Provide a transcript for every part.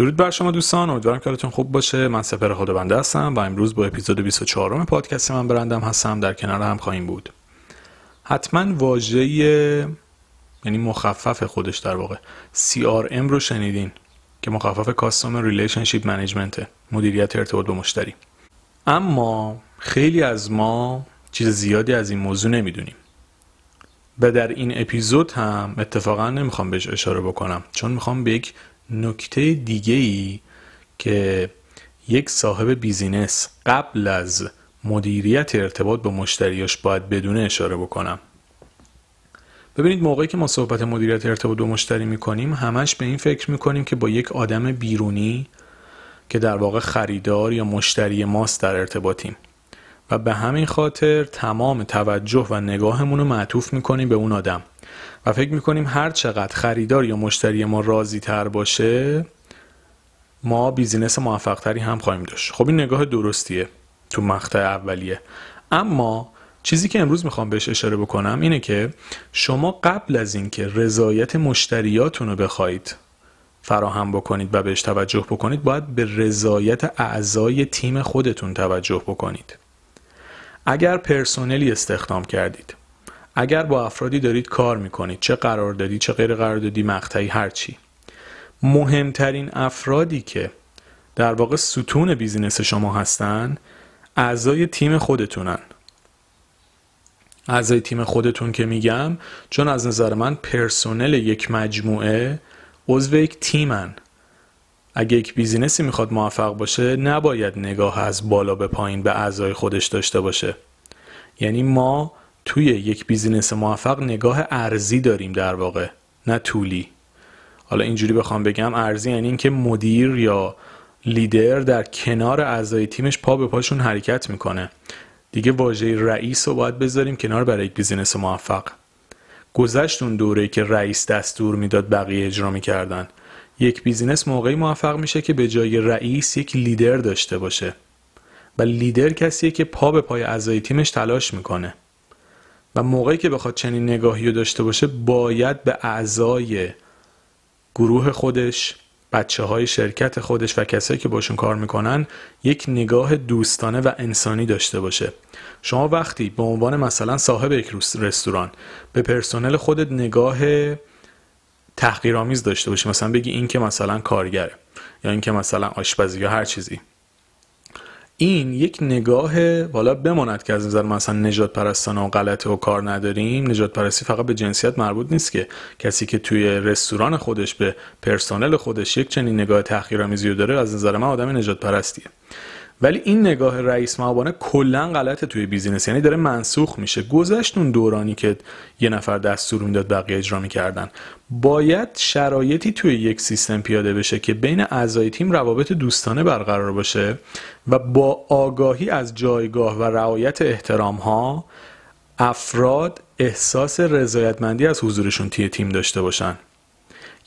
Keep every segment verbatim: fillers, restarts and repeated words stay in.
درود بر شما دوستان، امیدوارم که حالتون خوب باشه. من سپر خدابنده هستم و امروز با اپیزود بیست و چهارم پادکست من برندم هستم. در کنار هم خواهیم بود. حتما واژه یعنی مخفف خودش در واقع سی آر ام رو شنیدین که مخفف Customer Relationship Management، مدیریت ارتباط با مشتری. اما خیلی از ما چیز زیادی از این موضوع نمیدونیم و در این اپیزود هم اتفاقا نمیخوام بهش اشاره بکنم، چون میخوام به یک نکته دیگه‌ای که یک صاحب بیزینس قبل از مدیریت ارتباط با مشتریاش باید بدونه اشاره بکنم. ببینید، موقعی که ما صحبت مدیریت ارتباط با مشتری میکنیم همش به این فکر میکنیم که با یک آدم بیرونی که در واقع خریدار یا مشتری ماست در ارتباطیم و به همین خاطر تمام توجه و نگاهمون رو معطوف میکنیم به اون آدم و فکر میکنیم هر چقدر خریدار یا مشتری ما راضی تر باشه ما بیزینس موفق تری هم خواهیم داشت. خب این نگاه درستیه تو مقطع اولیه، اما چیزی که امروز میخوام بهش اشاره بکنم اینه که شما قبل از اینکه رضایت مشتریاتون رو بخواید فراهم بکنید و بهش توجه بکنید، باید به رضایت اعضای تیم خودتون توجه بکنید. اگر پرسونلی استخدام کردید، اگر با افرادی دارید کار میکنید، چه قراردادی چه غیر قراردادی، مقطعی، هرچی، مهمترین افرادی که در واقع ستون بیزینس شما هستن اعضای تیم خودتونن. اعضای تیم خودتون که میگم، چون از نظر من پرسونل یک مجموعه عضو یک تیمن. اگه یک بیزینسی میخواد موفق باشه نباید نگاه از بالا به پایین به اعضای خودش داشته باشه. یعنی ما توی یک بیزینس موفق نگاه ارزی داریم در واقع، نه طولی. حالا اینجوری بخوام بگم ارزی یعنی اینکه مدیر یا لیدر در کنار اعضای تیمش پا به پاشون حرکت میکنه. دیگه واژه رئیس رو باید بذاریم کنار برای یک بیزینس موفق. گذشت اون دوره‌ای که رئیس دستور میداد بقیه اجرا میکردن. یک بیزینس موقعی موفق میشه که به جای رئیس یک لیدر داشته باشه. و لیدر کسیه که پا به پای اعضای تیمش تلاش میکنه. و موقعی که بخواد چنین نگاهی رو داشته باشه باید به اعضای گروه خودش، بچه های شرکت خودش و کسایی که باشون کار میکنن یک نگاه دوستانه و انسانی داشته باشه. شما وقتی به عنوان مثلا صاحب یک رستوران به پرسنل خودت نگاه تحقیرآمیز داشته باشی، مثلا بگی این که مثلا کارگره یا این که مثلا آشپزی یا هر چیزی، این یک نگاه والا بماند که از نظر مثلا نجات پرستانه و غلطه و کار نداریم. نجات پرستی فقط به جنسیت مربوط نیست که کسی که توی رستوران خودش به پرسنل خودش یک چنین نگاه تحقیرآمیزی رو داره از نظر من آدم نجات پرستیه. ولی این نگاه رئیس مبارانه کلا غلطه توی بیزینس، یعنی داره منسوخ میشه. گذشت اون دورانی که یه نفر دستور میداد بقیه اجرا میکردن. باید شرایطی توی یک سیستم پیاده بشه که بین اعضای تیم روابط دوستانه برقرار باشه و با آگاهی از جایگاه و رعایت احترام ها افراد احساس رضایتمندی از حضورشون توی تیم داشته باشن.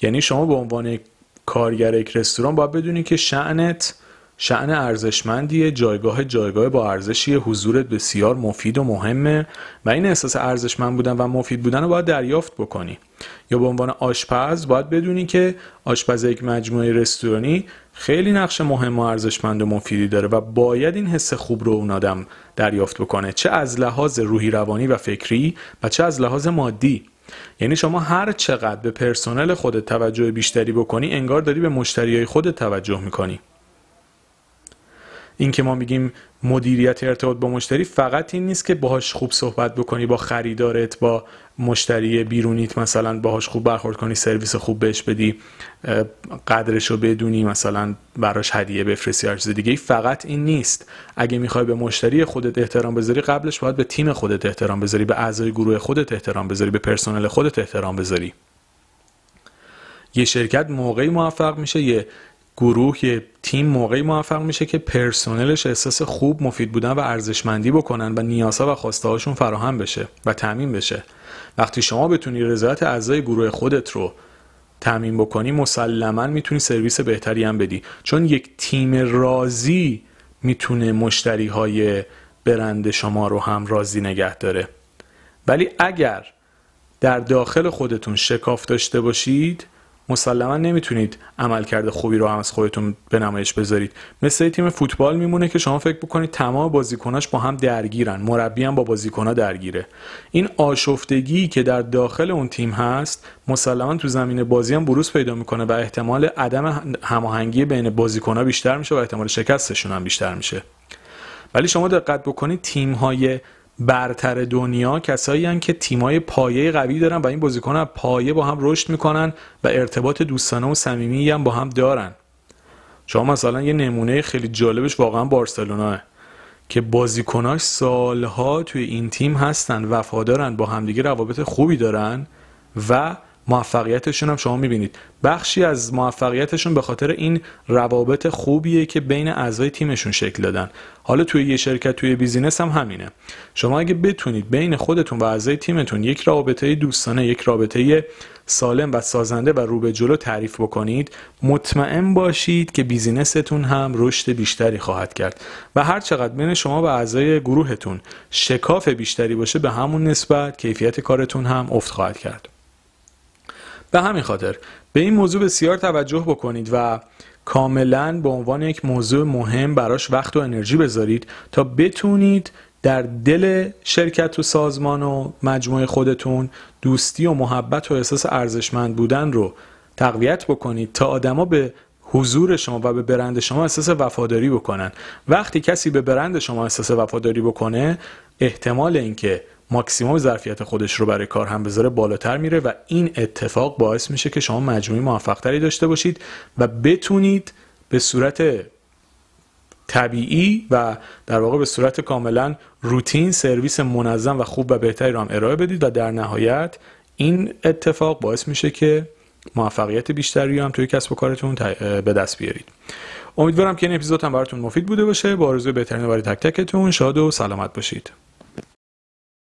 یعنی شما به عنوان کارگر یک رستوران باید بدونی که شأنت شأن ارزشمندیه، جایگاه جایگاه با ارزشیه، حضورت بسیار مفید و مهمه و این احساس ارزشمند بودن و مفید بودن رو باید دریافت بکنی. یا به عنوان آشپز باید بدونی که آشپز یک مجموعه رستورانی خیلی نقش مهم و ارزشمند و مفیدی داره و باید این حس خوب رو اون آدم دریافت بکنه، چه از لحاظ روحی روانی و فکری و چه از لحاظ مادی. یعنی شما هر چقدر به پرسنل خودت توجه بیشتری بکنی انگار داری به مشتریای خودت توجه می‌کنی. این که ما میگیم مدیریت ارتباط با مشتری فقط این نیست که باهاش خوب صحبت بکنی، با خریدارت، با مشتری بیرونیت مثلا باهاش خوب برخورد کنی، سرویس خوب بهش بدی، قدرشو بدونی، مثلا براش هدیه بفرستی، هر چیز دیگه. فقط این نیست. اگه میخوای به مشتری خودت احترام بذاری قبلش باید به تیم خودت احترام بذاری، به اعضای گروه خودت احترام بذاری، به پرسنل خودت احترام بذاری. یه شرکت موقعی موفق میشه، یه گروه، یه تیم موقعی موفق میشه که پرسنلش احساس خوب، مفید بودن و ارزشمندی بکنن و نیازها و خواسته هاشون فراهم بشه و تامین بشه. وقتی شما بتونی رضایت اعضای گروه خودت رو تامین بکنی مسلماً میتونی سرویس بهتری هم بدی، چون یک تیم راضی میتونه مشتریهای برند شما رو هم راضی نگه داره. ولی اگر در داخل خودتون شکاف داشته باشید مسلما نمیتونید عملکرد خوبی رو هم از خودتون به نمایش بذارید. مثل تیم فوتبال میمونه که شما فکر بکنید تمام بازیکناش با هم درگیرن، مربی هم با بازیکن‌ها درگیره. این آشفتگی که در داخل اون تیم هست مسلما تو زمین بازی هم بروز پیدا میکنه و احتمال عدم هماهنگی بین بازیکن‌ها بیشتر میشه و احتمال شکستشون هم بیشتر میشه. ولی شما دقت بکنید تیم‌های برتر دنیا کسایی هستند که تیمای پایه قوی دارن و این بازیکن‌ها پایه با هم رشد میکنن و ارتباط دوستانه و صمیمی هم با هم دارن. شما مثلا یه نمونه خیلی جالبش واقعا بارسلوناه که بازیکناش سالها توی این تیم هستن، وفادارن، با همدیگه روابط خوبی دارن و موفقیتشون هم شما میبینید. بخشی از موفقیتشون به خاطر این روابط خوبیه که بین اعضای تیمشون شکل دادن. حالا توی یه شرکت، توی بیزینس هم همینه. شما اگه بتونید بین خودتون و اعضای تیمتون یک رابطه دوستانه، یک رابطه سالم و سازنده و رو به جلو تعریف بکنید، مطمئن باشید که بیزینستون هم رشد بیشتری خواهد کرد و هر چقدر بین شما و اعضای گروهتون شکاف بیشتری باشه، به همون نسبت کیفیت کارتون هم افت خواهد کرد. به همین خاطر به این موضوع بسیار توجه بکنید و کاملا به عنوان یک موضوع مهم براش وقت و انرژی بذارید تا بتونید در دل شرکت و سازمان و مجموعه خودتون دوستی و محبت و احساس ارزشمند بودن رو تقویت بکنید تا آدما به حضور شما و به برند شما احساس وفاداری بکنن. وقتی کسی به برند شما احساس وفاداری بکنه، احتمال اینکه ماکسیموم ظرفیت خودش رو برای کار هم بذاره بالاتر میره و این اتفاق باعث میشه که شما مجموعی موفقتری داشته باشید و بتونید به صورت طبیعی و در واقع به صورت کاملا روتین سرویس منظم و خوب و بهتری رو هم ارائه بدید و در نهایت این اتفاق باعث میشه که موفقیت بیشتری هم توی کسب و کارتون به دست بیارید. امیدوارم که این اپیزود هم براتون مفید بوده باشه. با آرزوی بهترین برای تک تکتون. شاد و سلامت باشید.